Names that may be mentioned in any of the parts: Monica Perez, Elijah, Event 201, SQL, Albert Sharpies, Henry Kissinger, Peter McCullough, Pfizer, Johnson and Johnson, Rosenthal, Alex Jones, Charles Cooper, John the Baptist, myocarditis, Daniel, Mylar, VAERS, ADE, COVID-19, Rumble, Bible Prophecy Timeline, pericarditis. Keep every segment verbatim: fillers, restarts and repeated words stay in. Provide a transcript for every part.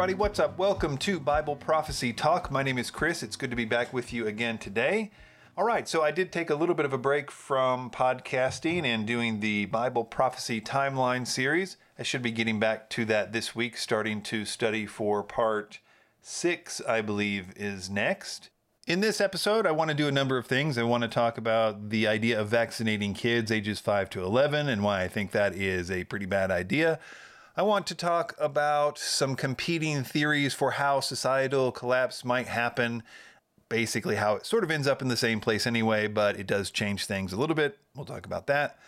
everybody, what's up? Welcome to Bible Prophecy Talk. My name is Chris. It's good to be back with you again today. All right, so I did take a little bit of a break from podcasting and doing the Bible Prophecy Timeline series. I should be getting back to that this week, starting to study for part six, I believe, is next. In this episode, I want to do a number of things. I want to talk about the idea of vaccinating kids ages five to eleven and why I think that is a pretty bad idea. I want to talk about some competing theories for how societal collapse might happen, basically how it sort of ends up in the same place anyway, but it does change things a little bit. We'll talk about that.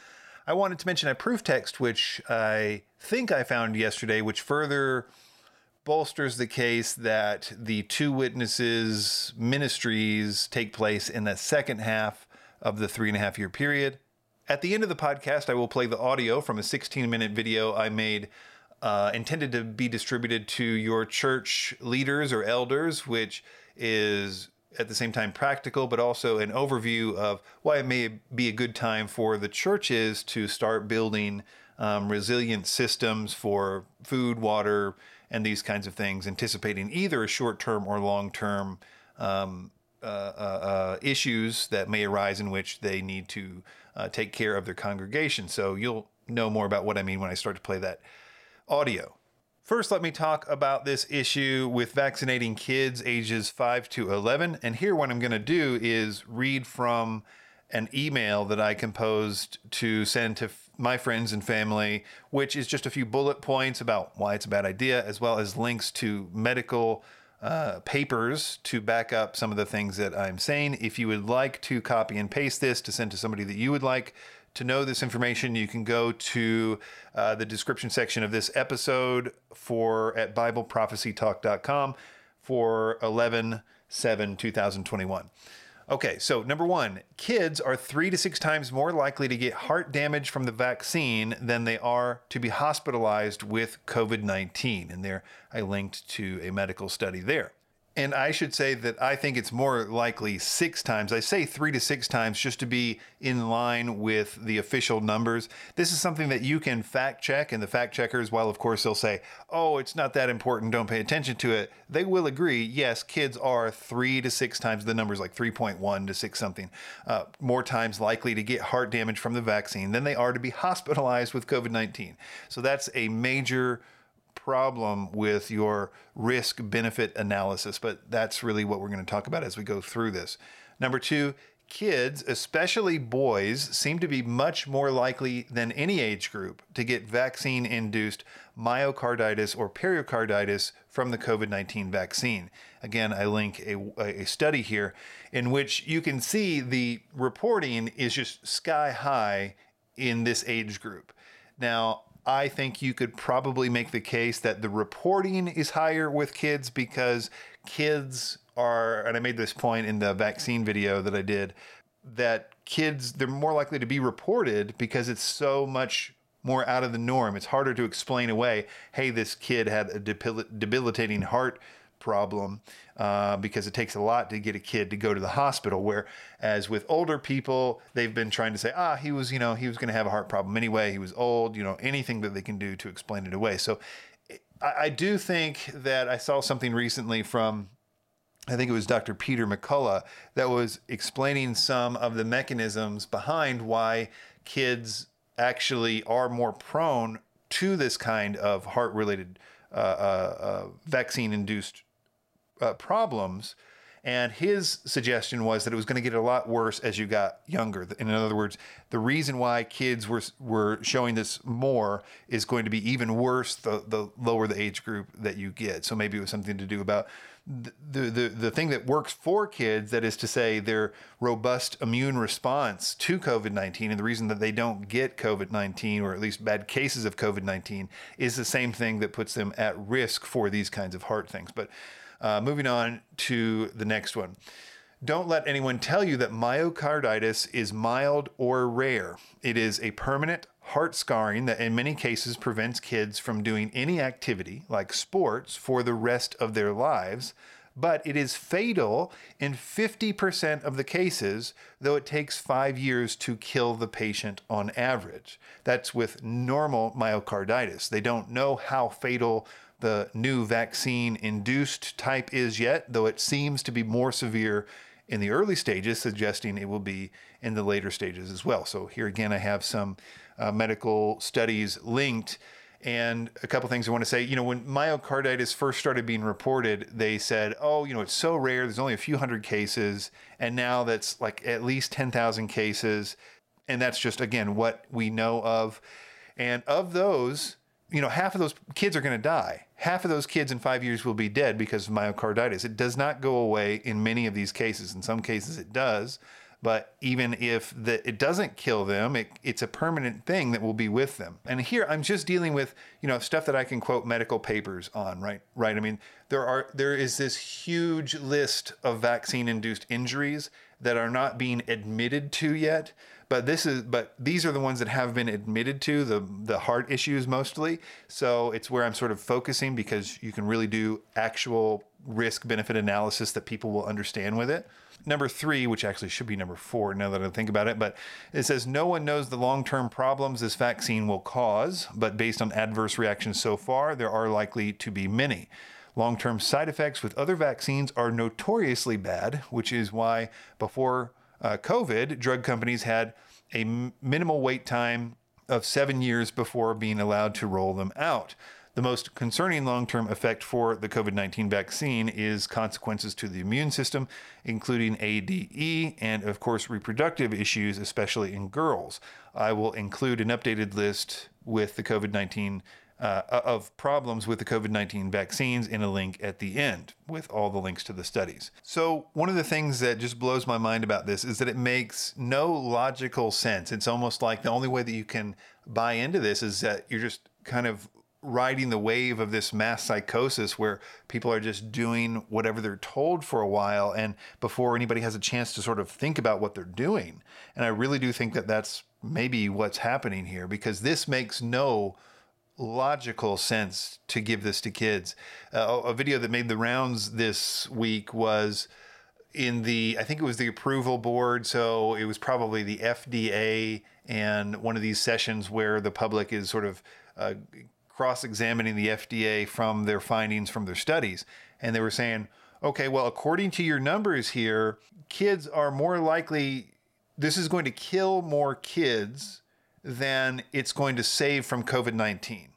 I wanted to mention a proof text, which I think I found yesterday, which further bolsters the case that the two witnesses' ministries take place in the second half of the three and a half year period. At the end of the podcast, I will play the audio from a sixteen minute video I made uh, intended to be distributed to your church leaders or elders, which is at the same time practical, but also an overview of why it may be a good time for the churches to start building um, resilient systems for food, water, and these kinds of things, anticipating either short-term or long-term um, uh, uh, uh, issues that may arise in which they need to uh, take care of their congregation. So you'll know more about what I mean when I start to play that audio. First, let me talk about this issue with vaccinating kids ages five to eleven. And here what I'm going to do is read from an email that I composed to send to my friends and family, which is just a few bullet points about why it's a bad idea, as well as links to medical uh, papers to back up some of the things that I'm saying. If you would like to copy and paste this to send to somebody that you would like to know this information, you can go to uh, the description section of this episode for at bible prophecy talk dot com for eleven seven two thousand twenty-one. Okay, so number one, kids are three to six times more likely to get heart damage from the vaccine than they are to be hospitalized with COVID nineteen. And there I linked to a medical study there. And I should say that I think it's more likely six times. I say three to six times just to be in line with the official numbers. This is something that you can fact check, and the fact checkers, while of course they'll say, oh, it's not that important, don't pay attention to it, they will agree, yes, kids are three to six times the numbers, like three point one to six something, uh, more times likely to get heart damage from the vaccine than they are to be hospitalized with COVID nineteen. So that's a major problem with your risk-benefit analysis, but that's really what we're going to talk about as we go through this. Number two, kids, especially boys, seem to be much more likely than any age group to get vaccine-induced myocarditis or pericarditis from the COVID nineteen vaccine. Again, I link a, a study here in which you can see the reporting is just sky high in this age group. Now, I think you could probably make the case that the reporting is higher with kids because kids are, and I made this point in the vaccine video that I did, that kids, they're more likely to be reported because it's so much more out of the norm. It's harder to explain away, hey, this kid had a debilitating heart problem uh, because it takes a lot to get a kid to go to the hospital. Whereas with older people, they've been trying to say, ah, he was, you know, he was going to have a heart problem anyway. He was old, you know, anything that they can do to explain it away. So I, I do think that I saw something recently from, I think it was Doctor Peter McCullough, that was explaining some of the mechanisms behind why kids actually are more prone to this kind of heart-related uh, uh, uh, vaccine-induced Uh, problems, and his suggestion was that it was going to get a lot worse as you got younger. In other words, the reason why kids were were showing this more is going to be even worse the the lower the age group that you get. So maybe it was something to do about the the the, the thing that works for kids, that is to say their robust immune response to COVID nineteen, and the reason that they don't get COVID nineteen, or at least bad cases of COVID nineteen, is the same thing that puts them at risk for these kinds of heart things. But Uh, moving on to the next one. Don't let anyone tell you that myocarditis is mild or rare. It is a permanent heart scarring that in many cases prevents kids from doing any activity like sports for the rest of their lives, but it is fatal in fifty percent of the cases, though it takes five years to kill the patient on average. That's with normal myocarditis. They don't know how fatal the new vaccine-induced type is yet, though it seems to be more severe in the early stages, suggesting it will be in the later stages as well. So here again, I have some uh, medical studies linked. And a couple things I want to say, you know, when myocarditis first started being reported, they said, oh, you know, it's so rare. There's only a few hundred cases. And now that's like at least ten thousand cases. And that's just, again, what we know of. And of those, you know, half of those kids are going to die. Half of those kids in five years will be dead because of myocarditis. It does not go away in many of these cases. In some cases it does. But even if the, it doesn't kill them, it, it's a permanent thing that will be with them. And here I'm just dealing with, you know, stuff that I can quote medical papers on, right? Right. I mean, there are there is this huge list of vaccine-induced injuries that are not being admitted to yet. But this is, but these are the ones that have been admitted to, the the heart issues mostly. So it's where I'm sort of focusing because you can really do actual risk-benefit analysis that people will understand with it. Number three, which actually should be number four now that I think about it, but it says no one knows the long-term problems this vaccine will cause, but based on adverse reactions so far, there are likely to be many. Long-term side effects with other vaccines are notoriously bad, which is why before uh, COVID, drug companies had a minimal wait time of seven years before being allowed to roll them out. The most concerning long-term effect for the COVID nineteen vaccine is consequences to the immune system, including A D E and, of course, reproductive issues, especially in girls. I will include an updated list with the COVID nineteen uh, of problems with the COVID nineteen vaccines in a link at the end with all the links to the studies. So one of the things that just blows my mind about this is that it makes no logical sense. It's almost like the only way that you can buy into this is that you're just kind of riding the wave of this mass psychosis where people are just doing whatever they're told for a while and before anybody has a chance to sort of think about what they're doing. And I really do think that that's maybe what's happening here, because this makes no logical sense to give this to kids. Uh, a video that made the rounds this week was in the, I think it was the approval board. So it was probably the F D A and one of these sessions where the public is sort of uh, cross-examining the F D A from their findings from their studies. And they were saying, okay, well, according to your numbers here, kids are more likely, this is going to kill more kids than it's going to save from COVID nineteen.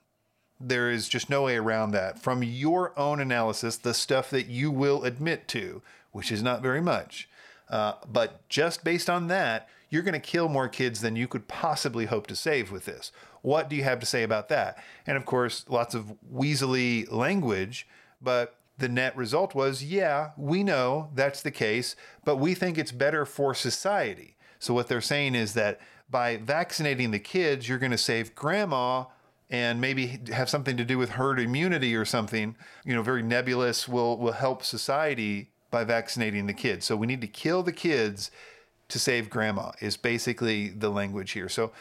There is just no way around that. From your own analysis, the stuff that you will admit to, which is not very much, uh, but just based on that, you're going to kill more kids than you could possibly hope to save with this. What do you have to say about that? And of course, lots of weaselly language, but the net result was, yeah, we know that's the case, but we think it's better for society. So what they're saying is that by vaccinating the kids, you're going to save grandma and maybe have something to do with herd immunity or something, you know, very nebulous, will, will help society by vaccinating the kids. So we need to kill the kids to save grandma is basically the language here. So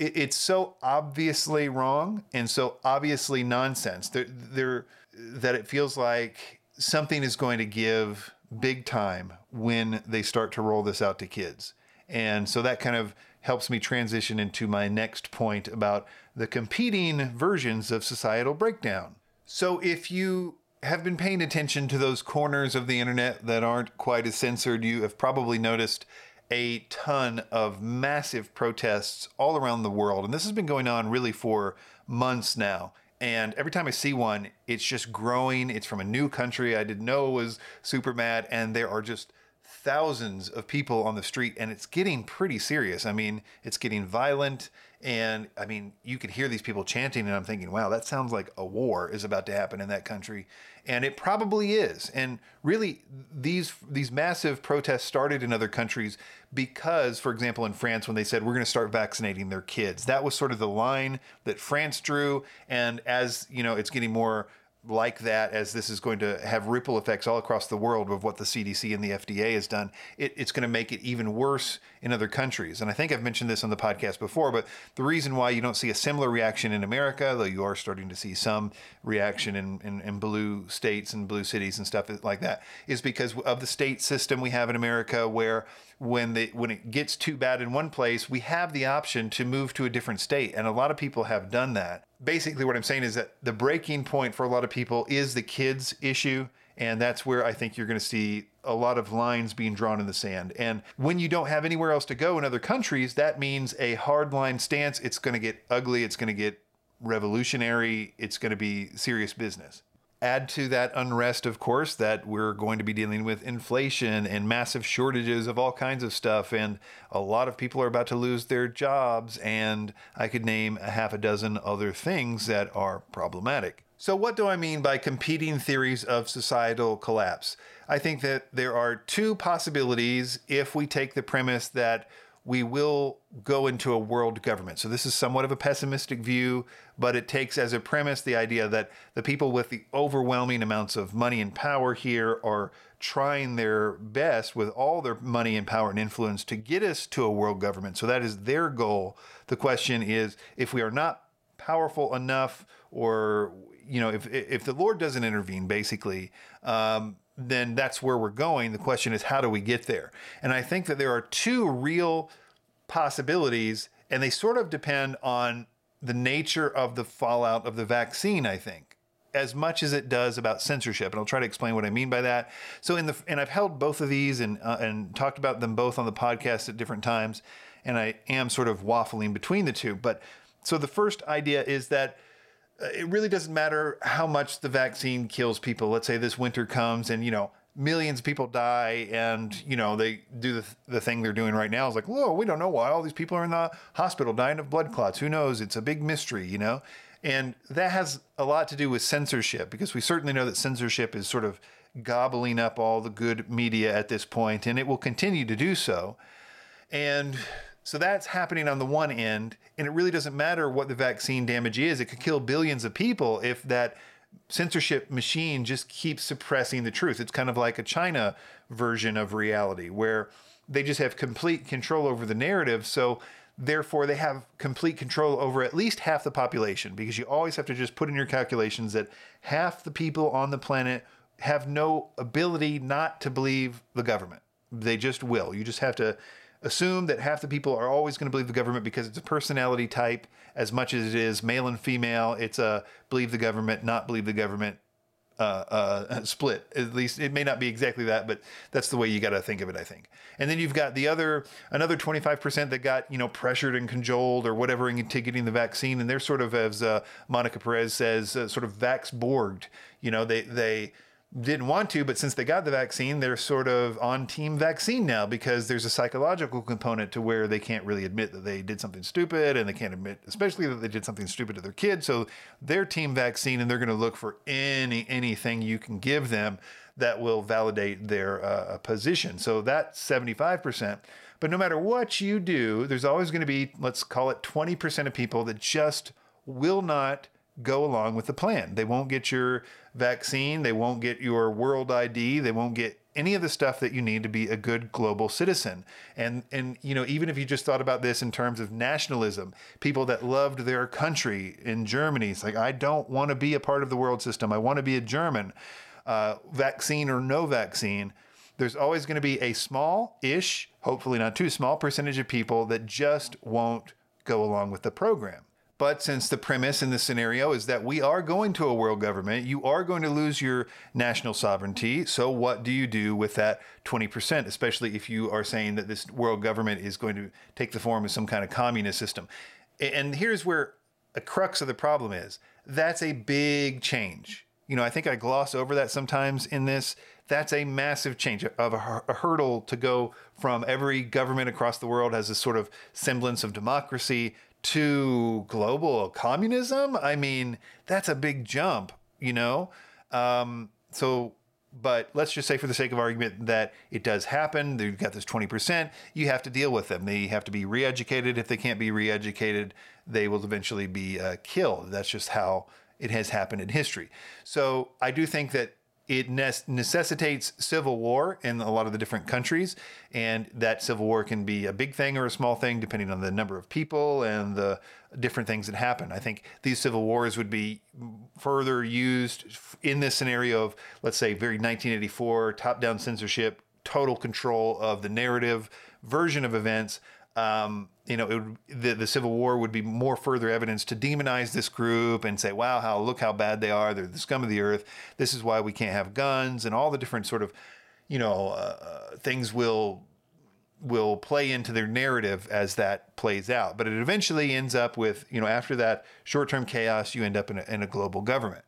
it, it's so obviously wrong and so obviously nonsense there, there, that it feels like something is going to give big time when they start to roll this out to kids. And so that kind of helps me transition into my next point about the competing versions of societal breakdown. So if you have been paying attention to those corners of the internet that aren't quite as censored, you have probably noticed a ton of massive protests all around the world. And this has been going on really for months now. And every time I see one, it's just growing. It's from a new country I didn't know was super mad. And there are just thousands of people on the street and it's getting pretty serious. I mean, it's getting violent. And I mean, you could hear these people chanting and I'm thinking, wow, that sounds like a war is about to happen in that country. And it probably is. And really, these these massive protests started in other countries because, for example, in France, when they said, we're going to start vaccinating their kids, that was sort of the line that France drew. And as you know, it's getting more like that, as this is going to have ripple effects all across the world of what the C D C and the F D A has done, it, it's going to make it even worse in other countries. And I think I've mentioned this on the podcast before, but the reason why you don't see a similar reaction in America, though you are starting to see some reaction in, in, in blue states and blue cities and stuff like that, is because of the state system we have in America where when they, when it gets too bad in one place, we have the option to move to a different state. And a lot of people have done that. basically what I'm saying is that the breaking point for a lot of people is the kids issue. And that's where I think you're going to see a lot of lines being drawn in the sand. And when you don't have anywhere else to go in other countries, that means a hard line stance. It's going to get ugly. It's going to get revolutionary. It's going to be serious business. Add to that unrest, of course, that we're going to be dealing with inflation and massive shortages of all kinds of stuff. And a lot of people are about to lose their jobs. And I could name a half a dozen other things that are problematic. So what do I mean by competing theories of societal collapse? I think that there are two possibilities if we take the premise that we will go into a world government. So this is somewhat of a pessimistic view, but it takes as a premise the idea that the people with the overwhelming amounts of money and power here are trying their best with all their money and power and influence to get us to a world government. So that is their goal. The question is, if we are not powerful enough, or you know, if if the Lord doesn't intervene, basically, um, then that's where we're going. The question is, how do we get there? And I think that there are two real possibilities, and they sort of depend on the nature of the fallout of the vaccine, I think, as much as it does about censorship. And I'll try to explain what I mean by that. So in the, and I've held both of these and uh, and talked about them both on the podcast at different times, and I am sort of waffling between the two. But so the first idea is that it really doesn't matter how much the vaccine kills people. Let's say this winter comes and, you know, millions of people die and, you know, they do the, th- the thing they're doing right now. It's like, whoa, we don't know why all these people are in the hospital dying of blood clots. Who knows? It's a big mystery, you know, and that has a lot to do with censorship, because we certainly know that censorship is sort of gobbling up all the good media at this point, and it will continue to do so. And so that's happening on the one end, and it really doesn't matter what the vaccine damage is. It could kill billions of people if that censorship machine just keeps suppressing the truth. It's kind of like a China version of reality where they just have complete control over the narrative. So therefore, they have complete control over at least half the population, because you always have to just put in your calculations that half the people on the planet have no ability not to believe the government. They just will. You just have to assume that half the people are always going to believe the government, because it's a personality type as much as it is male and female. It's a believe the government, not believe the government uh, uh, split. At least it may not be exactly that, but that's the way you got to think of it, I think. And then you've got the other, another twenty-five percent that got, you know, pressured and cajoled or whatever into getting the vaccine. And they're sort of, as uh, Monica Perez says, uh, sort of vax-borged. You know, they, they, didn't want to, but since they got the vaccine, they're sort of on team vaccine now, because there's a psychological component to where they can't really admit that they did something stupid, and they can't admit, especially, that they did something stupid to their kid. So they're team vaccine, and they're going to look for any, anything you can give them that will validate their uh, position. So that's seventy-five percent. But no matter what you do, there's always going to be, let's call it twenty percent of people that just will not go along with the plan. They won't get your vaccine. They won't get your world I D. They won't get any of the stuff that you need to be a good global citizen. And, and, you know, even if you just thought about this in terms of nationalism, people that loved their country in Germany, it's like, I don't want to be a part of the world system. I want to be a German, uh, vaccine or no vaccine. There's always going to be a small-ish, hopefully not too small, percentage of people that just won't go along with the program. But since the premise in this scenario is that we are going to a world government, you are going to lose your national sovereignty. So what do you do with that twenty percent, especially if you are saying that this world government is going to take the form of some kind of communist system? And here's where the crux of the problem is. That's a big change. You know, I think I gloss over that sometimes in this. That's a massive change of a, a hurdle to go from every government across the world has a sort of semblance of democracy to global communism. I mean, that's a big jump, you know? Um, so, but let's just say for the sake of argument that it does happen. You've got this twenty percent. You have to deal with them. They have to be re-educated. If they can't be re-educated, they will eventually be uh, killed. That's just how it has happened in history. So I do think that it necessitates civil war in a lot of the different countries, and that civil war can be a big thing or a small thing, depending on the number of people and the different things that happen. I think these civil wars would be further used in this scenario of, let's say, very nineteen eighty-four, top-down censorship, total control of the narrative version of events um, you know, it would, the, the Civil War would be more further evidence to demonize this group and say, wow, how look how bad they are. They're the scum of the earth. This is why we can't have guns, and all the different sort of, you know, uh, things will will play into their narrative as that plays out. But it eventually ends up with, you know, after that short-term chaos, you end up in a, in a global government.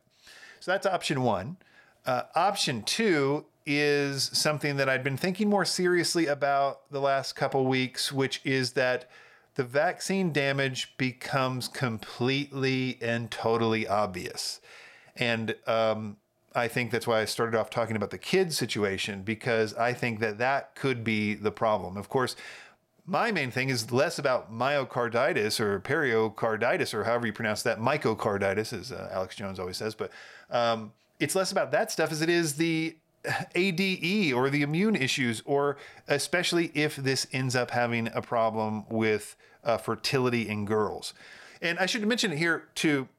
So that's option one. Uh, option two is something that I'd been thinking more seriously about the last couple weeks, which is that the vaccine damage becomes completely and totally obvious. And um, I think that's why I started off talking about the kids situation, because I think that that could be the problem. Of course, my main thing is less about myocarditis or pericarditis, or however you pronounce that, myocarditis, as uh, Alex Jones always says, but um, it's less about that stuff as it is the A D E or the immune issues, or especially if this ends up having a problem with uh, fertility in girls. And I should mention here too,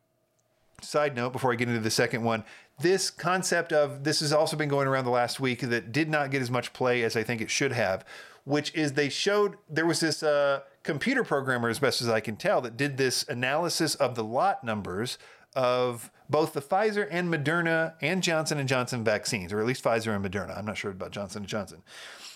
side note before I get into the second one, this concept of, this has also been going around the last week that did not get as much play as I think it should have, which is they showed, there was this uh, computer programmer, as best as I can tell, that did this analysis of the lot numbers of both the Pfizer and Moderna and Johnson and Johnson vaccines, or at least Pfizer and Moderna. I'm not sure about Johnson and Johnson.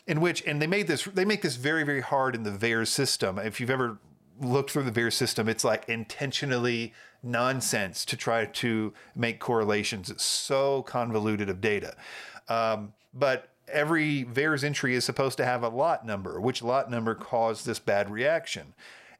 In which, and they made this, they make this very, very hard in the VAERS system. If you've ever looked through the VAERS system, it's like intentionally nonsense to try to make correlations. It's so convoluted of data. Um, but every VAERS entry is supposed to have a lot number, which lot number caused this bad reaction.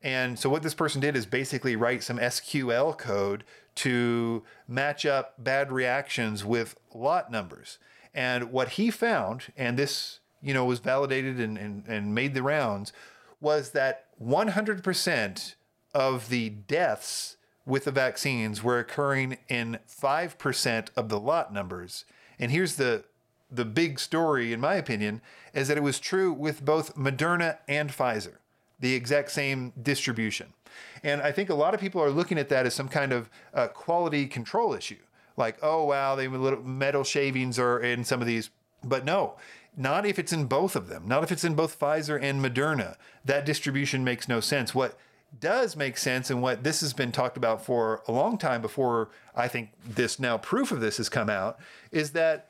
And so what this person did is basically write some S Q L code to match up bad reactions with lot numbers. And what he found, and this, you know, was validated and, and, and made the rounds, was that one hundred percent of the deaths with the vaccines were occurring in five percent of the lot numbers. And here's the the big story, in my opinion, is that it was true with both Moderna and Pfizer. The exact same distribution. And I think a lot of people are looking at that as some kind of uh, quality control issue. Like, oh, wow, they little metal shavings are in some of these. But no, not if it's in both of them. Not if it's in both Pfizer and Moderna. That distribution makes no sense. What does make sense, and what this has been talked about for a long time before I think this now proof of this has come out, is that,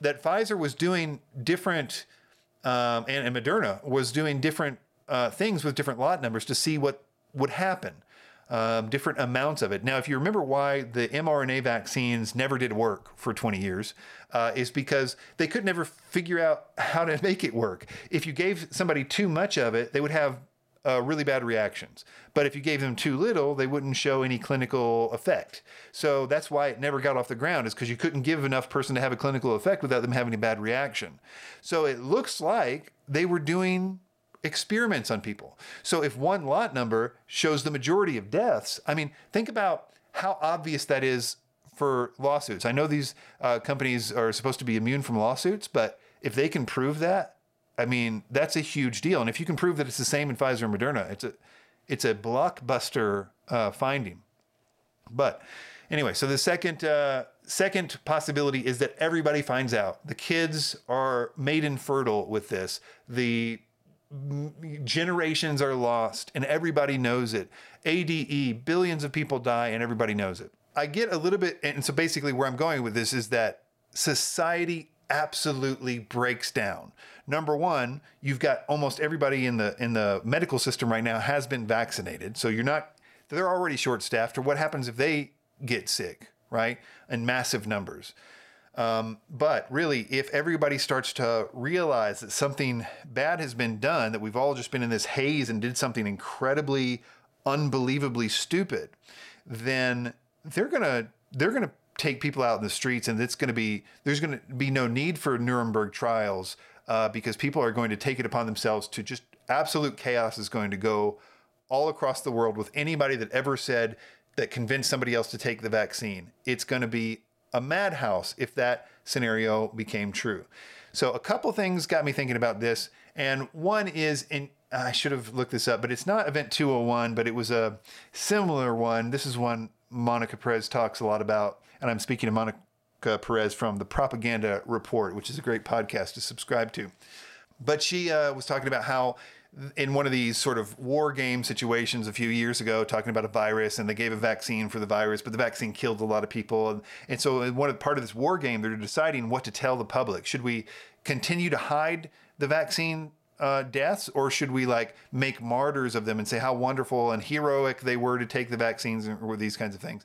that Pfizer was doing different, um, and, and Moderna was doing different Uh, things with different lot numbers to see what would happen, um, different amounts of it. Now, if you remember why the mRNA vaccines never did work for twenty years, uh, is because they could never figure out how to make it work. If you gave somebody too much of it, they would have uh, really bad reactions. But if you gave them too little, they wouldn't show any clinical effect. So that's why it never got off the ground, is because you couldn't give enough person to have a clinical effect without them having a bad reaction. So it looks like they were doing experiments on people. So if one lot number shows the majority of deaths, I mean, think about how obvious that is for lawsuits. I know these uh, companies are supposed to be immune from lawsuits, but if they can prove that, I mean, that's a huge deal. And if you can prove that it's the same in Pfizer and Moderna, it's a, it's a blockbuster uh, finding. But anyway, so the second, uh, second possibility is that everybody finds out. The kids are made infertile with this. The generations are lost and everybody knows it. A D E, billions of people die and everybody knows it. I get a little bit, and so basically where I'm going with this is that society absolutely breaks down. Number one, you've got almost everybody in the in the medical system right now has been vaccinated. So you're not, they're already short-staffed, or what happens if they get sick, right? In massive numbers. Um, but really, if everybody starts to realize that something bad has been done, that we've all just been in this haze and did something incredibly, unbelievably stupid, then they're gonna they're gonna take people out in the streets, and it's gonna be there's gonna be no need for Nuremberg trials uh, because people are going to take it upon themselves to just absolute chaos is going to go all across the world with anybody that ever said that convinced somebody else to take the vaccine. It's going to be a madhouse if that scenario became true. So a couple things got me thinking about this. And one is, in I should have looked this up, but it's not Event two oh one, but it was a similar one. This is one Monica Perez talks a lot about. And I'm speaking to Monica Perez from the Propaganda Report, which is a great podcast to subscribe to. But she uh, was talking about how in one of these sort of war game situations a few years ago, talking about a virus, and they gave a vaccine for the virus, but the vaccine killed a lot of people. And, and so one of, part of this war game, they're deciding what to tell the public. Should we continue to hide the vaccine uh, deaths, or should we like make martyrs of them and say how wonderful and heroic they were to take the vaccines, or these kinds of things?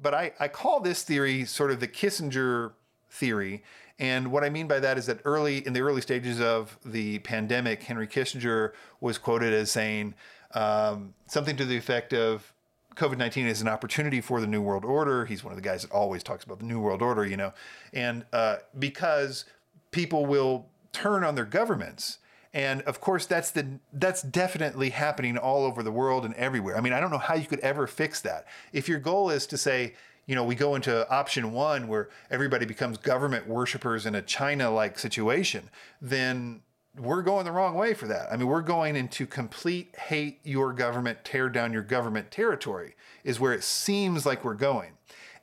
But I, I call this theory sort of the Kissinger theory. And what I mean by that is that early in the early stages of the pandemic, Henry Kissinger was quoted as saying um, something to the effect of COVID nineteen is an opportunity for the New World Order. He's one of the guys that always talks about the New World Order, you know, and uh, because people will turn on their governments. And of course, that's the that's definitely happening all over the world and everywhere. I mean, I don't know how you could ever fix that. If your goal is to say, you know, we go into option one where everybody becomes government worshipers in a China-like situation, then we're going the wrong way for that. I mean, we're going into complete hate your government, tear down your government territory is where it seems like we're going.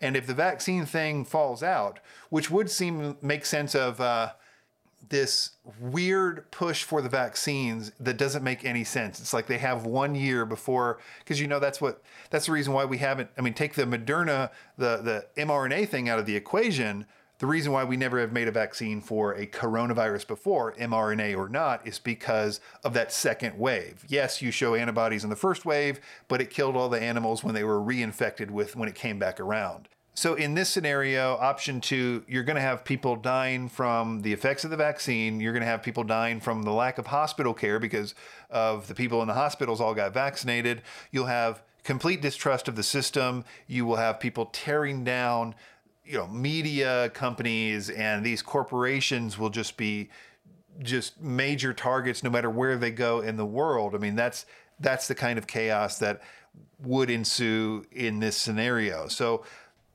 And if the vaccine thing falls out, which would seem make sense of uh, this weird push for the vaccines that doesn't make any sense. It's like they have one year before, because you know that's what that's the reason why we haven't, I mean, take the Moderna, the, the mRNA thing out of the equation. The reason why we never have made a vaccine for a coronavirus before, mRNA or not, is because of that second wave. Yes, you show antibodies in the first wave, but it killed all the animals when they were reinfected with when it came back around. So in this scenario, option two, you're going to have people dying from the effects of the vaccine. You're going to have people dying from the lack of hospital care because of the people in the hospitals all got vaccinated. You'll have complete distrust of the system. You will have people tearing down, you know, media companies, and these corporations will just be just major targets no matter where they go in the world. I mean, that's that's the kind of chaos that would ensue in this scenario. So.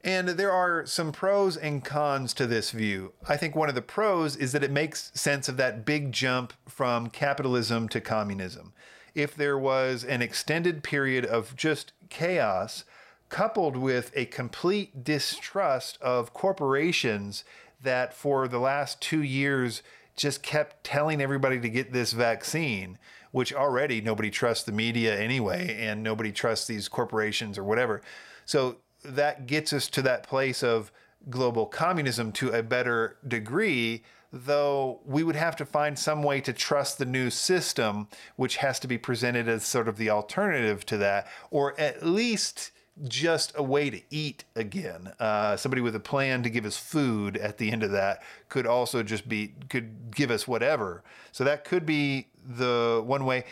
And there are some pros and cons to this view. I think one of the pros is that it makes sense of that big jump from capitalism to communism. If there was an extended period of just chaos, coupled with a complete distrust of corporations that for the last two years just kept telling everybody to get this vaccine, which already nobody trusts the media anyway, and nobody trusts these corporations or whatever. So that gets us to that place of global communism to a better degree, though we would have to find some way to trust the new system, which has to be presented as sort of the alternative to that, or at least just a way to eat again. Uh, somebody with a plan to give us food at the end of that could also just be, could give us whatever. So that could be the one way.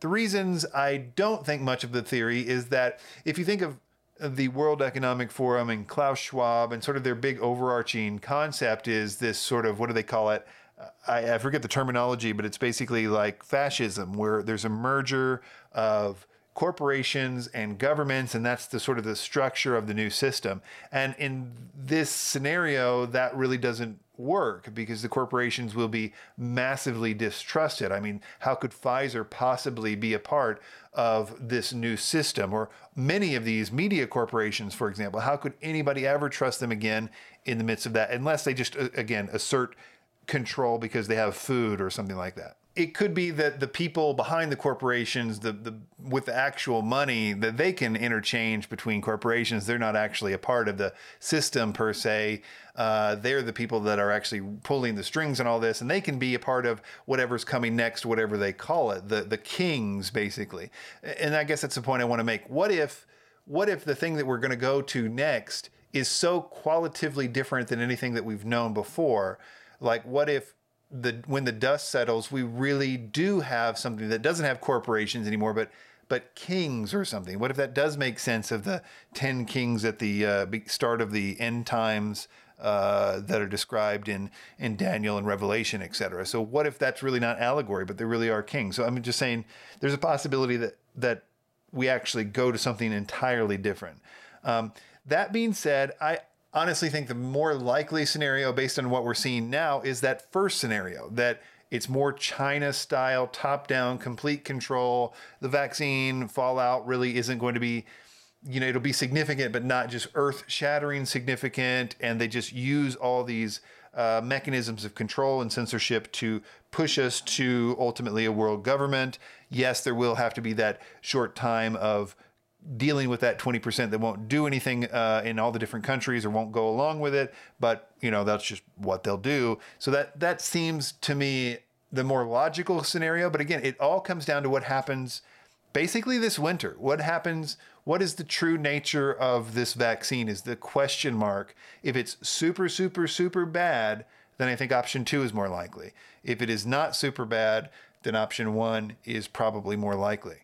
The reasons I don't think much of the theory is that if you think of the World Economic Forum and Klaus Schwab, and sort of their big overarching concept is this sort of, what do they call it? I, I forget the terminology, but it's basically like fascism, where there's a merger of corporations and governments, and that's the sort of the structure of the new system. And in this scenario, that really doesn't work because the corporations will be massively distrusted. I mean, how could Pfizer possibly be a part of this new system? Or many of these media corporations, for example, how could anybody ever trust them again in the midst of that, unless they just, again, assert control because they have food or something like that? It could be that the people behind the corporations, the, the with the actual money, that they can interchange between corporations. They're not actually a part of the system per se. Uh, they're the people that are actually pulling the strings on all this, and they can be a part of whatever's coming next, whatever they call it, the the kings, basically. And I guess that's the point I want to make. What if, what if the thing that we're going to go to next is so qualitatively different than anything that we've known before? Like, what if The, when the dust settles, we really do have something that doesn't have corporations anymore, but but kings or something? What if that does make sense of the ten kings at the uh, start of the end times uh, that are described in in Daniel and Revelation, et cetera? So what if that's really not allegory, but they really are kings? So I'm just saying there's a possibility that that we actually go to something entirely different. Um, that being said, I. honestly think the more likely scenario based on what we're seeing now is that first scenario, that it's more China style, top down, complete control. The vaccine fallout really isn't going to be, you know, it'll be significant, but not just earth shattering significant. And they just use all these uh, mechanisms of control and censorship to push us to ultimately a world government. Yes, there will have to be that short time of dealing with that twenty percent that won't do anything uh, in all the different countries or won't go along with it. But, you know, that's just what they'll do. So that that seems to me the more logical scenario. But again, it all comes down to what happens basically this winter. What happens? What is the true nature of this vaccine is the question mark. If it's super, super, super bad, then I think option two is more likely. If it is not super bad, then option one is probably more likely.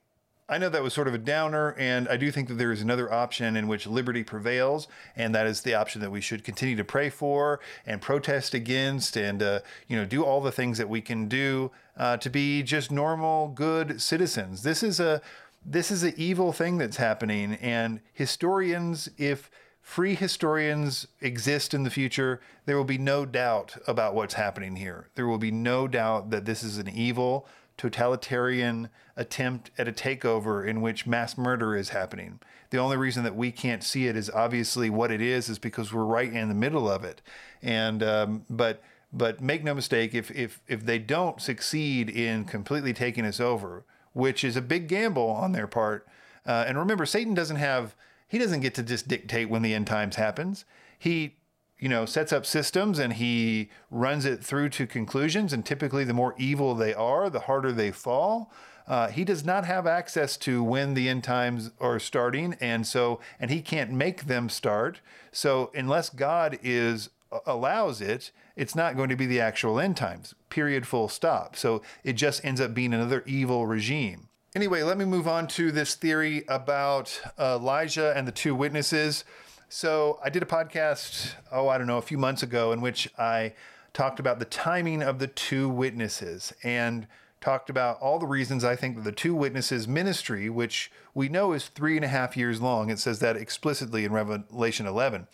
I know that was sort of a downer, and I do think that there is another option in which liberty prevails, and that is the option that we should continue to pray for and protest against and, uh, you know, do all the things that we can do uh, to be just normal, good citizens. This is a this is an evil thing that's happening, and historians, if free historians exist in the future, there will be no doubt about what's happening here. There will be no doubt that this is an evil totalitarian attempt at a takeover in which mass murder is happening. The only reason that we can't see it is obviously what it is, is because we're right in the middle of it. And um, but but make no mistake, if if if they don't succeed in completely taking us over, which is a big gamble on their part. Uh, and remember, Satan doesn't have he doesn't get to just dictate when the end times happens. He you know, sets up systems and he runs it through to conclusions. And typically the more evil they are, the harder they fall. Uh, he does not have access to when the end times are starting. And so, and he can't make them start. So unless God is allows it, it's not going to be the actual end times, period, full stop. So it just ends up being another evil regime. Anyway, let me move on to this theory about Elijah and the two witnesses. So I did a podcast, oh, I don't know, a few months ago in which I talked about the timing of the two witnesses and talked about all the reasons I think that the two witnesses ministry, which we know is three and a half years long. It says that explicitly in Revelation eleven.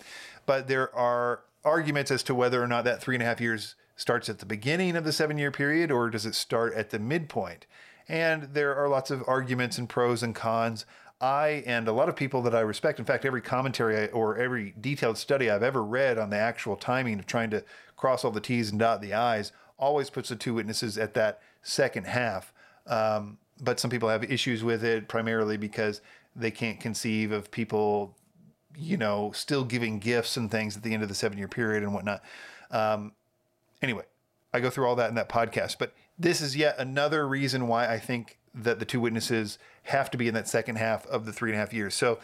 But there are arguments as to whether or not that three and a half years starts at the beginning of the seven-year period or does it start at the midpoint? And there are lots of arguments and pros and cons. I and a lot of people that I respect, in fact, every commentary or every detailed study I've ever read on the actual timing of trying to cross all the T's and dot the I's always puts the two witnesses at that second half. Um, but some people have issues with it primarily because they can't conceive of people, you know, still giving gifts and things at the end of the seven-year period and whatnot. Um, anyway, I go through all that in that podcast. But this is yet another reason why I think that the two witnesses have to be in that second half of the three and a half years. So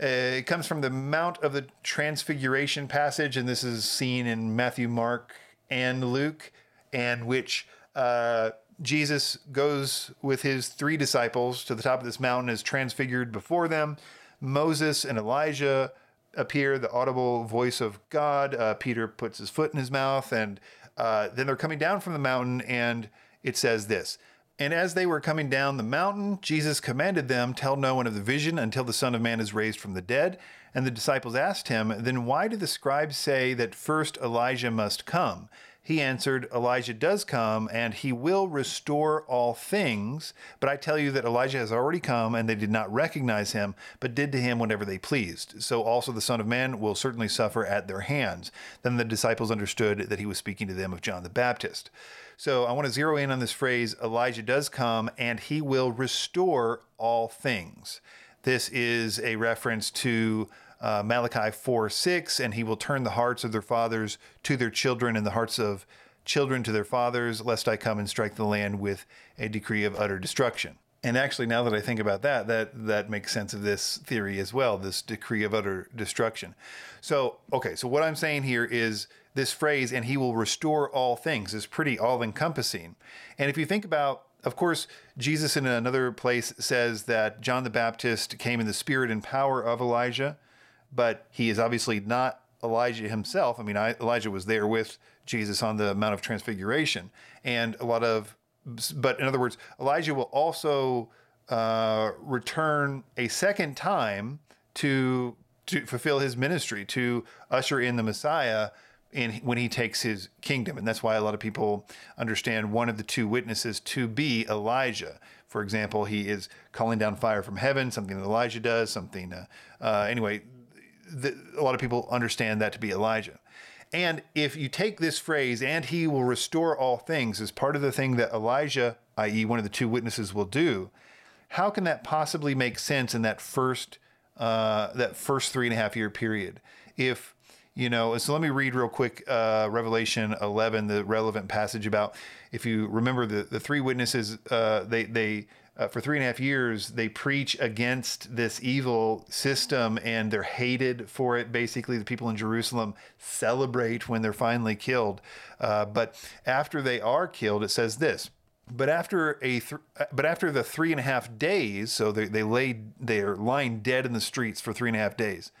uh, it comes from the Mount of the Transfiguration passage, and this is seen in Matthew, Mark, and Luke, and which uh, Jesus goes with his three disciples to the top of this mountain, is transfigured before them. Moses and Elijah appear, the audible voice of God. Uh, Peter puts his foot in his mouth, and uh, then they're coming down from the mountain, and it says this, "And as they were coming down the mountain, Jesus commanded them, tell no one of the vision until the Son of Man is raised from the dead. And the disciples asked him, then why do the scribes say that first Elijah must come? He answered, Elijah does come, and he will restore all things. But I tell you that Elijah has already come, and they did not recognize him, but did to him whatever they pleased. So also the Son of Man will certainly suffer at their hands. Then the disciples understood that he was speaking to them of John the Baptist." So I want to zero in on this phrase, Elijah does come, and he will restore all things. This is a reference to Uh, Malachi four six, and he will turn the hearts of their fathers to their children and the hearts of children to their fathers, lest I come and strike the land with a decree of utter destruction. And actually, now that I think about that, that that makes sense of this theory as well, this decree of utter destruction. So, okay, so what I'm saying here is this phrase, and he will restore all things, is pretty all-encompassing. And if you think about, of course, Jesus in another place says that John the Baptist came in the spirit and power of Elijah, but he is obviously not Elijah himself. I mean, I, Elijah was there with Jesus on the Mount of Transfiguration. And a lot of, but in other words, Elijah will also uh, return a second time to, to fulfill his ministry, to usher in the Messiah in, when he takes his kingdom. And that's why a lot of people understand one of the two witnesses to be Elijah. For example, he is calling down fire from heaven, something that Elijah does, something, uh, uh, anyway, a lot of people understand that to be Elijah. And if you take this phrase, and he will restore all things, as part of the thing that Elijah, that is one of the two witnesses, will do, how can that possibly make sense in that first uh, that first three and a half year period? If, you know, so let me read real quick uh, Revelation eleven, the relevant passage about, if you remember, the, the three witnesses, uh, they, they uh, for three and a half years, they preach against this evil system and they're hated for it. Basically, the people in Jerusalem celebrate when they're finally killed. Uh, but after they are killed, it says this, But after a, th but after the three and a half days, so they, they lay, they are lying dead in the streets for three and a half days,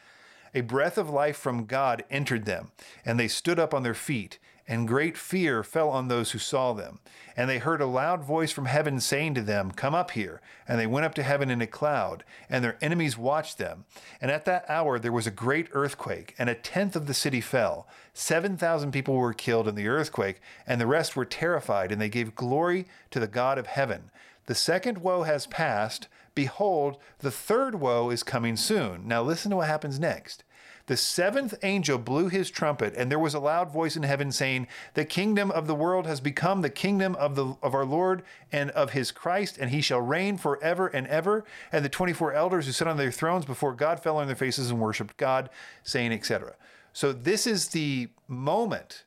a breath of life from God entered them, and they stood up on their feet, and great fear fell on those who saw them. And they heard a loud voice from heaven saying to them, "Come up here." And they went up to heaven in a cloud, and their enemies watched them. And at that hour there was a great earthquake, and a tenth of the city fell. seven thousand people were killed in the earthquake, and the rest were terrified, and they gave glory to the God of heaven. The second woe has passed. Behold, the third woe is coming soon. Now listen to what happens next. The seventh angel blew his trumpet, and there was a loud voice in heaven saying, "The kingdom of the world has become the kingdom of the of our Lord and of his Christ, and he shall reign forever and ever." And the twenty-four elders who sat on their thrones before God fell on their faces and worshiped God, saying, et cetera. So this is the moment.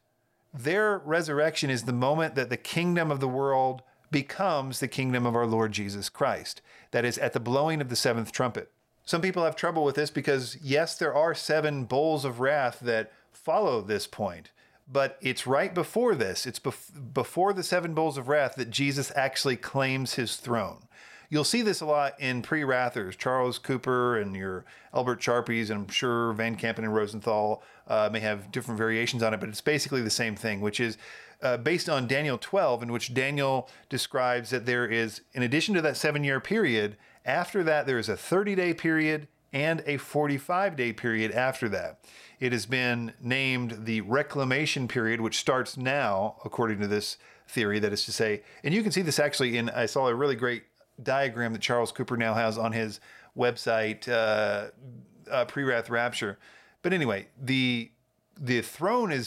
Their resurrection is the moment that the kingdom of the world becomes the kingdom of our Lord Jesus Christ. That is at the blowing of the seventh trumpet. Some people have trouble with this because, yes, there are seven bowls of wrath that follow this point, but it's right before this. It's bef before the seven bowls of wrath that Jesus actually claims his throne. You'll see this a lot in pre-wrathers, Charles Cooper and your Albert Sharpies, and I'm sure Van Kampen and Rosenthal uh, may have different variations on it, but it's basically the same thing, which is Uh, based on Daniel twelve, in which Daniel describes that there is, in addition to that seven-year period, after that there is a thirty-day period and a forty-five-day period after that. It has been named the reclamation period, which starts now, according to this theory, that is to say, and you can see this actually in, I saw a really great diagram that Charles Cooper now has on his website, uh, uh, Pre-Wrath Rapture. But anyway, the, the throne is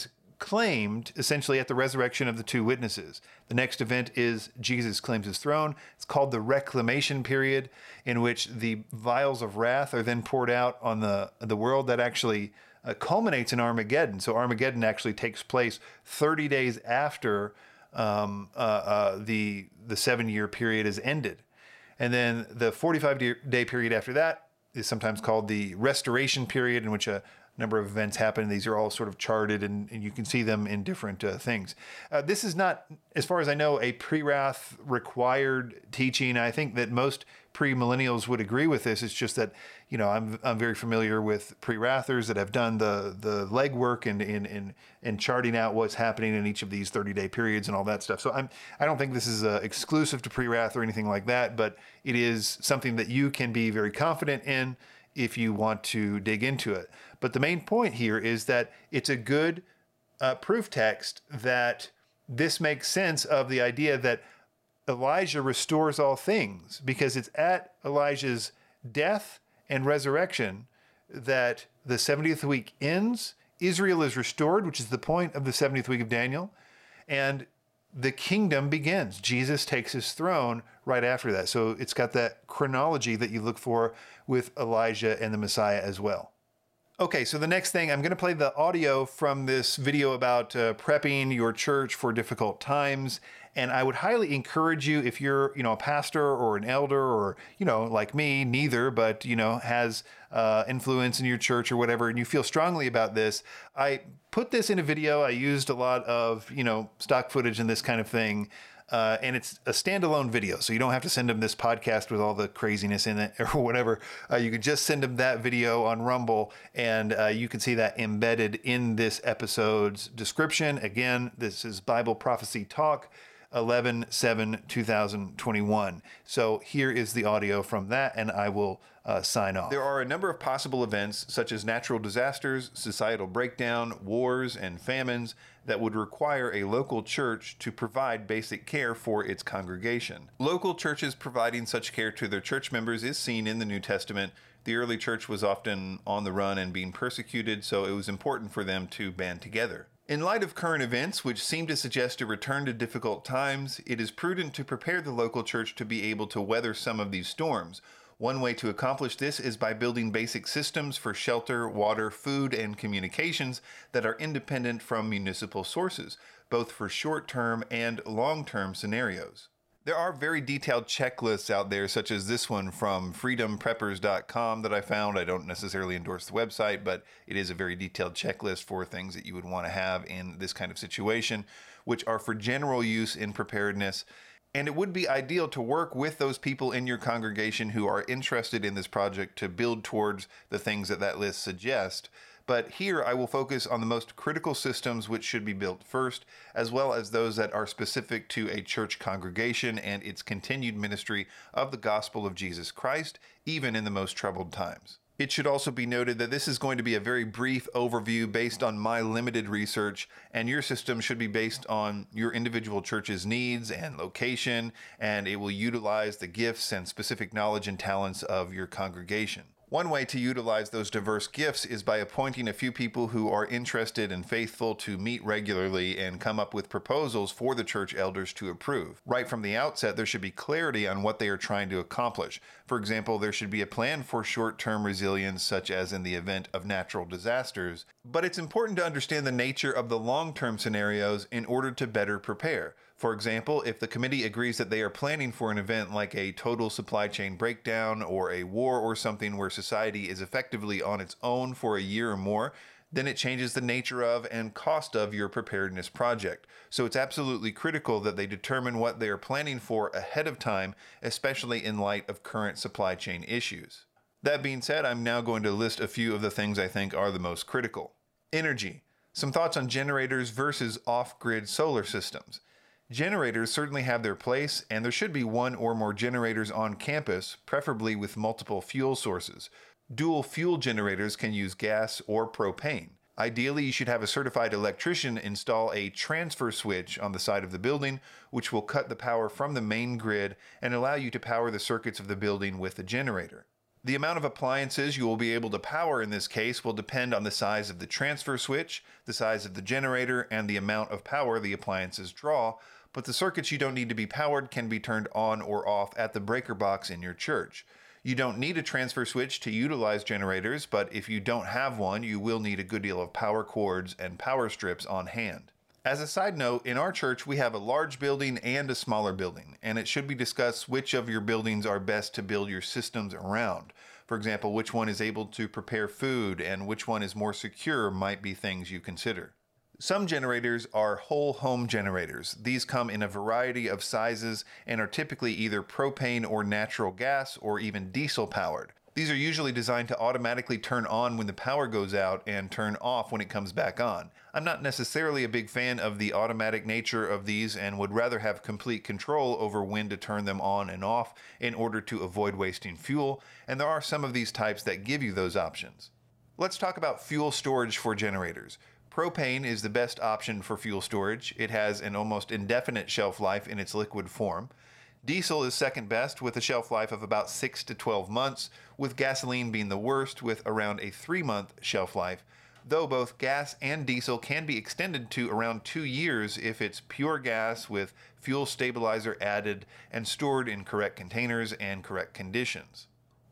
claimed essentially at the resurrection of the two witnesses. The next event is Jesus claims his throne. It's called the reclamation period, in which the vials of wrath are then poured out on the, the world. That actually uh, culminates in Armageddon. So Armageddon actually takes place thirty days after um, uh, uh, the, the seven-year period is ended. And then the forty-five day period after that is sometimes called the restoration period, in which a number of events happen. These are all sort of charted, and, and you can see them in different uh, things. Uh, this is not, as far as I know, a pre-wrath required teaching. I think that most pre-millennials would agree with this. It's just that, you know, I'm, I'm very familiar with pre-wrathers that have done the, the legwork and in, in, in charting out what's happening in each of these thirty-day periods and all that stuff. So I'm, I don't think this is uh, exclusive to pre-wrath or anything like that, but it is something that you can be very confident in if you want to dig into it. But the main point here is that it's a good uh, proof text that this makes sense of the idea that Elijah restores all things, because it's at Elijah's death and resurrection that the seventieth week ends. Israel is restored, which is the point of the seventieth week of Daniel, and the kingdom begins. Jesus takes his throne right after that. So it's got that chronology that you look for with Elijah and the Messiah as well. Okay, so the next thing, I'm going to play the audio from this video about uh, prepping your church for difficult times. And I would highly encourage you, if you're, you know, a pastor or an elder or, you know, like me, neither, but, you know, has uh, influence in your church or whatever, and you feel strongly about this. I put this in a video. I used a lot of, you know, stock footage and this kind of thing. Uh, and it's a standalone video, so you don't have to send them this podcast with all the craziness in it or whatever. Uh, you could just send them that video on Rumble, and uh, you can see that embedded in this episode's description. Again, this is Bible Prophecy Talk, eleven seven two thousand twenty-one. So here is the audio from that, and I will uh, sign off. There are a number of possible events, such as natural disasters, societal breakdown, wars, and famines, that would require a local church to provide basic care for its congregation. Local churches providing such care to their church members is seen in the New Testament. The early church was often on the run and being persecuted, so it was important for them to band together. In light of current events, which seem to suggest a return to difficult times, it is prudent to prepare the local church to be able to weather some of these storms. One way to accomplish this is by building basic systems for shelter, water, food, and communications that are independent from municipal sources, both for short-term and long-term scenarios. There are very detailed checklists out there, such as this one from freedom preppers dot com that I found. I don't necessarily endorse the website, but it is a very detailed checklist for things that you would want to have in this kind of situation, which are for general use in preparedness. And it would be ideal to work with those people in your congregation who are interested in this project to build towards the things that that list suggests. But here I will focus on the most critical systems which should be built first, as well as those that are specific to a church congregation and its continued ministry of the gospel of Jesus Christ, even in the most troubled times. It should also be noted that this is going to be a very brief overview based on my limited research, and your system should be based on your individual church's needs and location, and it will utilize the gifts and specific knowledge and talents of your congregation. One way to utilize those diverse gifts is by appointing a few people who are interested and faithful to meet regularly and come up with proposals for the church elders to approve. Right from the outset, there should be clarity on what they are trying to accomplish. For example, there should be a plan for short-term resilience, such as in the event of natural disasters. But it's important to understand the nature of the long-term scenarios in order to better prepare. For example, if the committee agrees that they are planning for an event like a total supply chain breakdown or a war or something where society is effectively on its own for a year or more, then it changes the nature of and cost of your preparedness project. So it's absolutely critical that they determine what they are planning for ahead of time, especially in light of current supply chain issues. That being said, I'm now going to list a few of the things I think are the most critical. Energy. Some thoughts on generators versus off-grid solar systems. Generators certainly have their place, and there should be one or more generators on campus, preferably with multiple fuel sources. Dual fuel generators can use gas or propane. Ideally, you should have a certified electrician install a transfer switch on the side of the building, which will cut the power from the main grid and allow you to power the circuits of the building with a generator. The amount of appliances you will be able to power in this case will depend on the size of the transfer switch, the size of the generator, and the amount of power the appliances draw, but the circuits you don't need to be powered can be turned on or off at the breaker box in your church. You don't need a transfer switch to utilize generators, but if you don't have one, you will need a good deal of power cords and power strips on hand. As a side note, in our church, we have a large building and a smaller building, and it should be discussed which of your buildings are best to build your systems around. For example, which one is able to prepare food and which one is more secure might be things you consider. Some generators are whole home generators. These come in a variety of sizes and are typically either propane or natural gas or even diesel powered. These are usually designed to automatically turn on when the power goes out and turn off when it comes back on. I'm not necessarily a big fan of the automatic nature of these and would rather have complete control over when to turn them on and off in order to avoid wasting fuel, and there are some of these types that give you those options. Let's talk about fuel storage for generators. Propane is the best option for fuel storage. It has an almost indefinite shelf life in its liquid form. Diesel is second best with a shelf life of about six to twelve months, with gasoline being the worst with around a three month shelf life, though both gas and diesel can be extended to around two years if it's pure gas with fuel stabilizer added and stored in correct containers and correct conditions.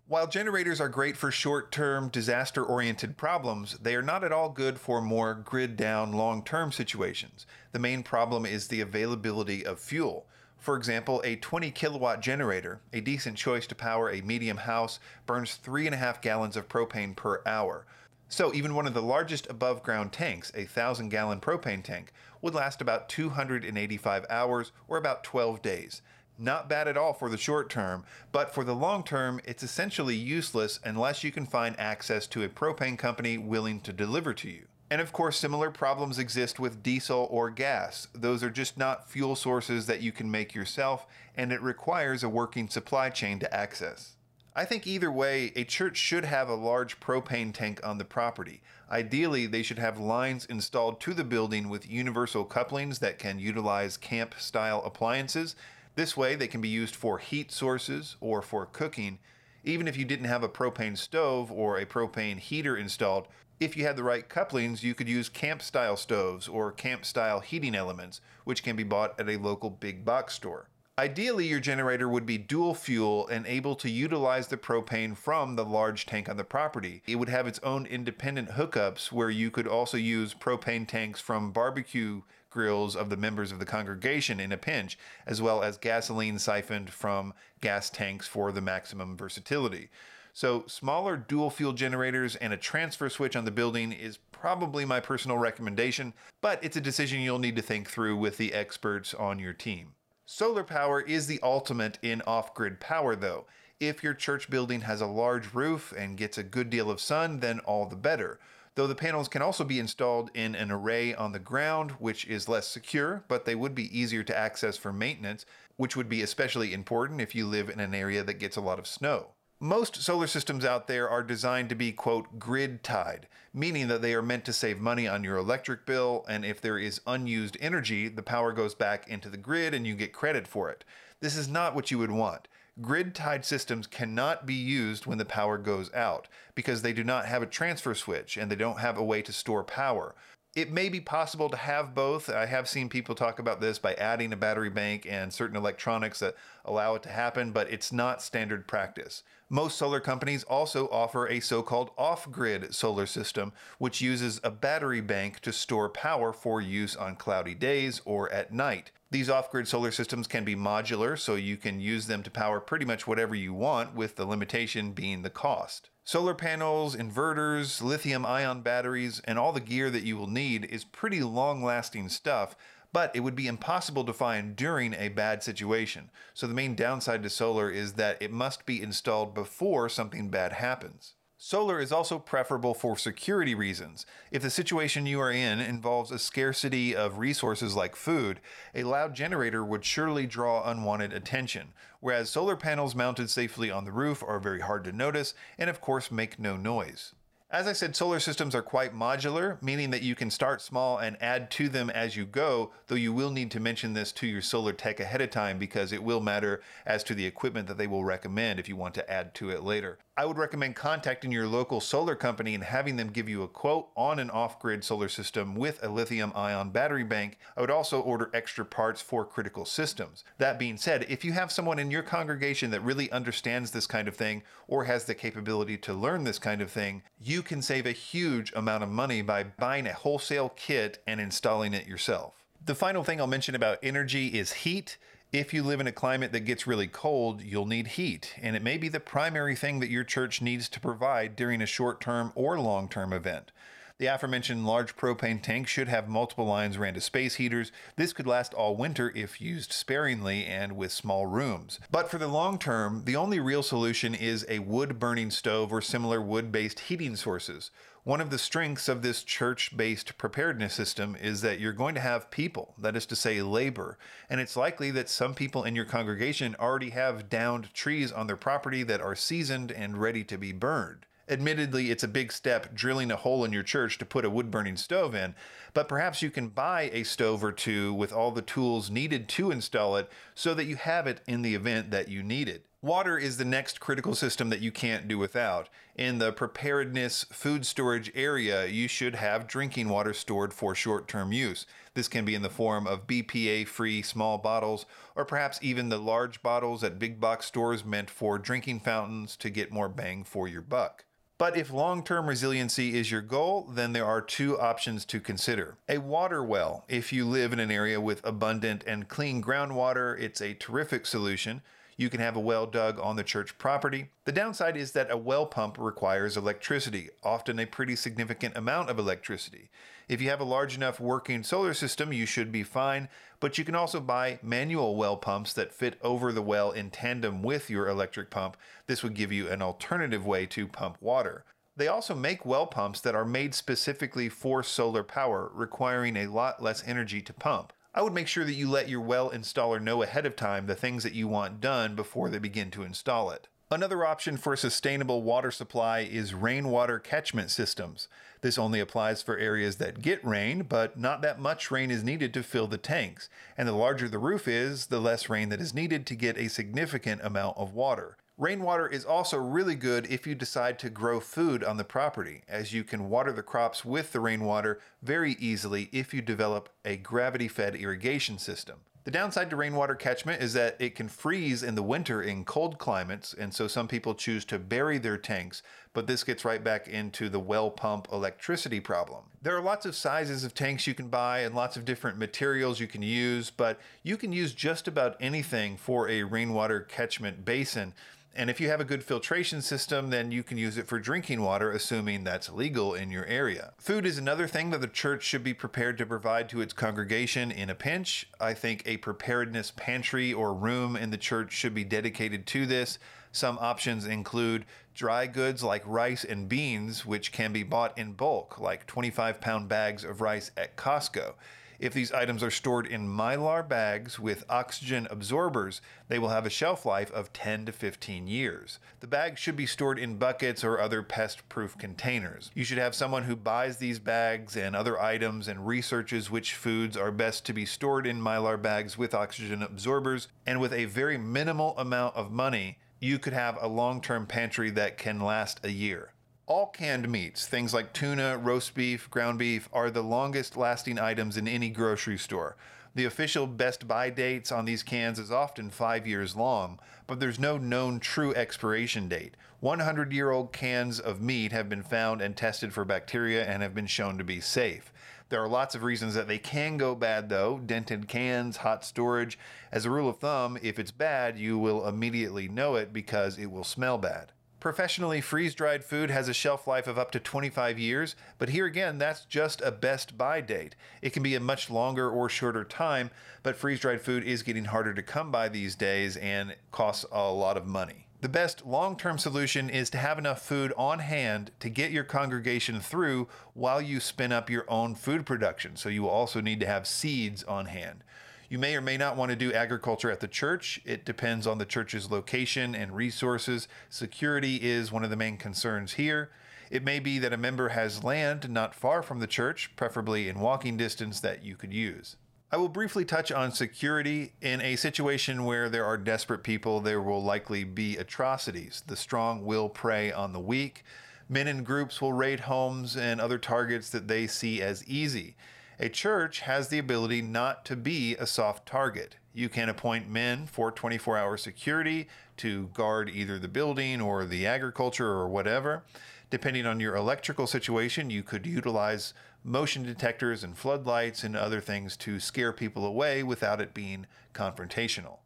While generators are great for short-term, disaster-oriented problems, they are not at all good for more grid-down, long-term situations. The main problem is the availability of fuel. For example, a twenty kilowatt generator, a decent choice to power a medium house, burns three and a half gallons of propane per hour. So even one of the largest above ground tanks, a thousand gallon propane tank, would last about two hundred eighty-five hours or about twelve days. Not bad at all for the short term, but for the long term, it's essentially useless unless you can find access to a propane company willing to deliver to you. And of course, similar problems exist with diesel or gas. Those are just not fuel sources that you can make yourself, and it requires a working supply chain to access. I think either way, a church should have a large propane tank on the property. Ideally, they should have lines installed to the building with universal couplings that can utilize camp-style appliances. This way, they can be used for heat sources or for cooking. Even if you didn't have a propane stove or a propane heater installed, if you had the right couplings, you could use camp-style stoves or camp-style heating elements, which can be bought at a local big box store. Ideally, your generator would be dual fuel and able to utilize the propane from the large tank on the property. It would have its own independent hookups where you could also use propane tanks from barbecue grills of the members of the congregation in a pinch, as well as gasoline siphoned from gas tanks for the maximum versatility. So smaller dual fuel generators and a transfer switch on the building is probably my personal recommendation, but it's a decision you'll need to think through with the experts on your team. Solar power is the ultimate in off-grid power, though. If your church building has a large roof and gets a good deal of sun, then all the better. Though the panels can also be installed in an array on the ground, which is less secure, but they would be easier to access for maintenance, which would be especially important if you live in an area that gets a lot of snow. Most solar systems out there are designed to be, quote, grid-tied, meaning that they are meant to save money on your electric bill, and if there is unused energy, the power goes back into the grid and you get credit for it. This is not what you would want. Grid-tied systems cannot be used when the power goes out, because they do not have a transfer switch and they don't have a way to store power. It may be possible to have both. I have seen people talk about this by adding a battery bank and certain electronics that allow it to happen, but it's not standard practice. Most solar companies also offer a so-called off-grid solar system, which uses a battery bank to store power for use on cloudy days or at night. These off-grid solar systems can be modular, so you can use them to power pretty much whatever you want, with the limitation being the cost. Solar panels, inverters, lithium-ion batteries, and all the gear that you will need is pretty long-lasting stuff, but it would be impossible to find during a bad situation. So the main downside to solar is that it must be installed before something bad happens. Solar is also preferable for security reasons. If the situation you are in involves a scarcity of resources like food, a loud generator would surely draw unwanted attention, whereas solar panels mounted safely on the roof are very hard to notice and, of course, make no noise. As I said, solar systems are quite modular, meaning that you can start small and add to them as you go, though you will need to mention this to your solar tech ahead of time because it will matter as to the equipment that they will recommend if you want to add to it later. I would recommend contacting your local solar company and having them give you a quote on an off-grid solar system with a lithium-ion battery bank. I would also order extra parts for critical systems. That being said, if you have someone in your congregation that really understands this kind of thing or has the capability to learn this kind of thing, you can save a huge amount of money by buying a wholesale kit and installing it yourself. The final thing I'll mention about energy is heat. If you live in a climate that gets really cold, you'll need heat, and it may be the primary thing that your church needs to provide during a short-term or long-term event. The aforementioned large propane tank should have multiple lines ran to space heaters. This could last all winter if used sparingly and with small rooms. But for the long term, the only real solution is a wood-burning stove or similar wood-based heating sources. One of the strengths of this church-based preparedness system is that you're going to have people, that is to say labor, and it's likely that some people in your congregation already have downed trees on their property that are seasoned and ready to be burned. Admittedly, it's a big step drilling a hole in your church to put a wood-burning stove in, but perhaps you can buy a stove or two with all the tools needed to install it so that you have it in the event that you need it. Water is the next critical system that you can't do without. In the preparedness food storage area, you should have drinking water stored for short-term use. This can be in the form of B P A-free small bottles, or perhaps even the large bottles at big box stores meant for drinking fountains to get more bang for your buck. But if long-term resiliency is your goal, then there are two options to consider. A water well. If you live in an area with abundant and clean groundwater, it's a terrific solution. You can have a well dug on the church property. The downside is that a well pump requires electricity, often a pretty significant amount of electricity. If you have a large enough working solar system, you should be fine, but you can also buy manual well pumps that fit over the well in tandem with your electric pump. This would give you an alternative way to pump water. They also make well pumps that are made specifically for solar power, requiring a lot less energy to pump. I would make sure that you let your well installer know ahead of time the things that you want done before they begin to install it. Another option for sustainable water supply is rainwater catchment systems. This only applies for areas that get rain, but not that much rain is needed to fill the tanks. And the larger the roof is, the less rain that is needed to get a significant amount of water. Rainwater is also really good if you decide to grow food on the property, as you can water the crops with the rainwater very easily if you develop a gravity-fed irrigation system. The downside to rainwater catchment is that it can freeze in the winter in cold climates, and so some people choose to bury their tanks, but this gets right back into the well pump electricity problem. There are lots of sizes of tanks you can buy and lots of different materials you can use, but you can use just about anything for a rainwater catchment basin. And if you have a good filtration system, then you can use it for drinking water, assuming that's legal in your area. Food is another thing that the church should be prepared to provide to its congregation in a pinch. I think a preparedness pantry or room in the church should be dedicated to this. Some options include dry goods like rice and beans, which can be bought in bulk, like twenty-five pound bags of rice at Costco. If these items are stored in Mylar bags with oxygen absorbers, they will have a shelf life of ten to fifteen years. The bags should be stored in buckets or other pest-proof containers. You should have someone who buys these bags and other items and researches which foods are best to be stored in Mylar bags with oxygen absorbers, and with a very minimal amount of money, you could have a long-term pantry that can last a year. All canned meats, things like tuna, roast beef, ground beef, are the longest lasting items in any grocery store. The official best buy dates on these cans is often five years long, but there's no known true expiration date. one hundred year old cans of meat have been found and tested for bacteria and have been shown to be safe. There are lots of reasons that they can go bad though, dented cans, hot storage. As a rule of thumb, if it's bad, you will immediately know it because it will smell bad. Professionally freeze-dried food has a shelf life of up to twenty-five years, but here again, that's just a best buy date. It can be a much longer or shorter time, but freeze-dried food is getting harder to come by these days and costs a lot of money. The best long-term solution is to have enough food on hand to get your congregation through while you spin up your own food production, so you will also need to have seeds on hand. You may or may not want to do agriculture at the church. It depends on the church's location and resources. Security is one of the main concerns here. It may be that a member has land not far from the church, preferably in walking distance, that you could use. I will briefly touch on security. In a situation where there are desperate people, there will likely be atrocities. The strong will prey on the weak. Men in groups will raid homes and other targets that they see as easy. A church has the ability not to be a soft target. You can appoint men for twenty-four hour security to guard either the building or the agriculture or whatever. Depending on your electrical situation, you could utilize motion detectors and floodlights and other things to scare people away without it being confrontational.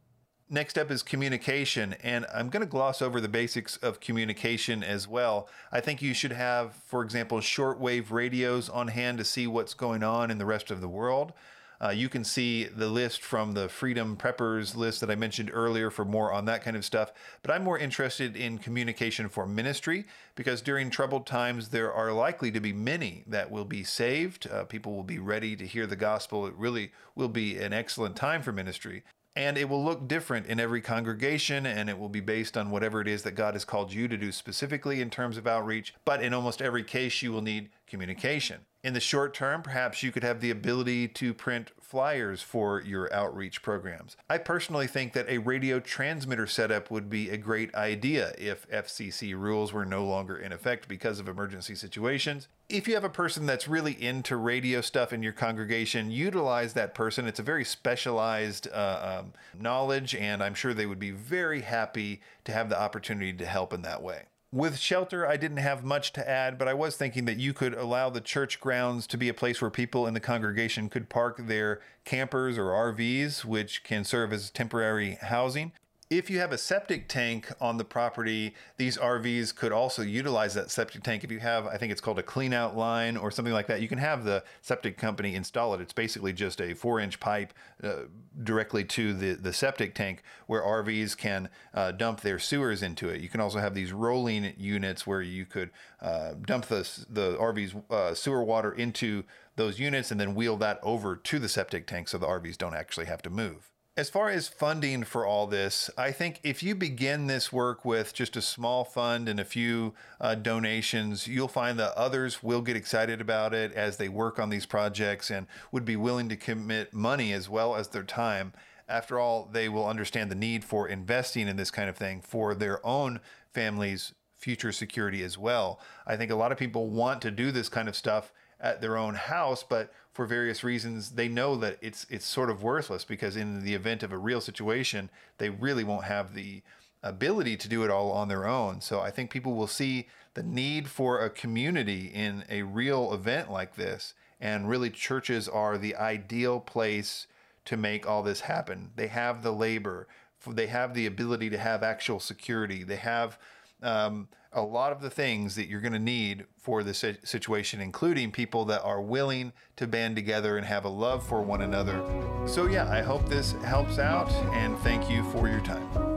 Next up is communication, and I'm going to gloss over the basics of communication as well. I think you should have, for example, shortwave radios on hand to see what's going on in the rest of the world. Uh, you can see the list from the Freedom Preppers list that I mentioned earlier for more on that kind of stuff. But I'm more interested in communication for ministry, because during troubled times, there are likely to be many that will be saved. Uh, people will be ready to hear the gospel. It really will be an excellent time for ministry. And it will look different in every congregation, and it will be based on whatever it is that God has called you to do specifically in terms of outreach. But in almost every case, you will need communication. In the short term, perhaps you could have the ability to print flyers for your outreach programs. I personally think that a radio transmitter setup would be a great idea if F C C rules were no longer in effect because of emergency situations. If you have a person that's really into radio stuff in your congregation, utilize that person. It's a very specialized uh, um, knowledge, and I'm sure they would be very happy to have the opportunity to help in that way. With shelter, I didn't have much to add, but I was thinking that you could allow the church grounds to be a place where people in the congregation could park their campers or R Vs, which can serve as temporary housing. If you have a septic tank on the property, these R Vs could also utilize that septic tank. If you have, I think it's called a clean out line or something like that, you can have the septic company install it. It's basically just a four inch pipe uh, directly to the, the septic tank where R Vs can uh, dump their sewers into it. You can also have these rolling units where you could uh, dump the, the R V's uh, sewer water into those units and then wheel that over to the septic tank so the R Vs don't actually have to move. As far as funding for all this, I think if you begin this work with just a small fund and a few uh, donations, you'll find that others will get excited about it as they work on these projects and would be willing to commit money as well as their time. After all, they will understand the need for investing in this kind of thing for their own family's future security as well. I think a lot of people want to do this kind of stuff at their own house, but for various reasons, they know that it's it's sort of worthless because in the event of a real situation, they really won't have the ability to do it all on their own. So I think people will see the need for a community in a real event like this. And really, churches are the ideal place to make all this happen. They have the labor. They have the ability to have actual security. They have um, a lot of the things that you're going to need for this situation, including people that are willing to band together and have a love for one another. So yeah, I hope this helps out, and thank you for your time.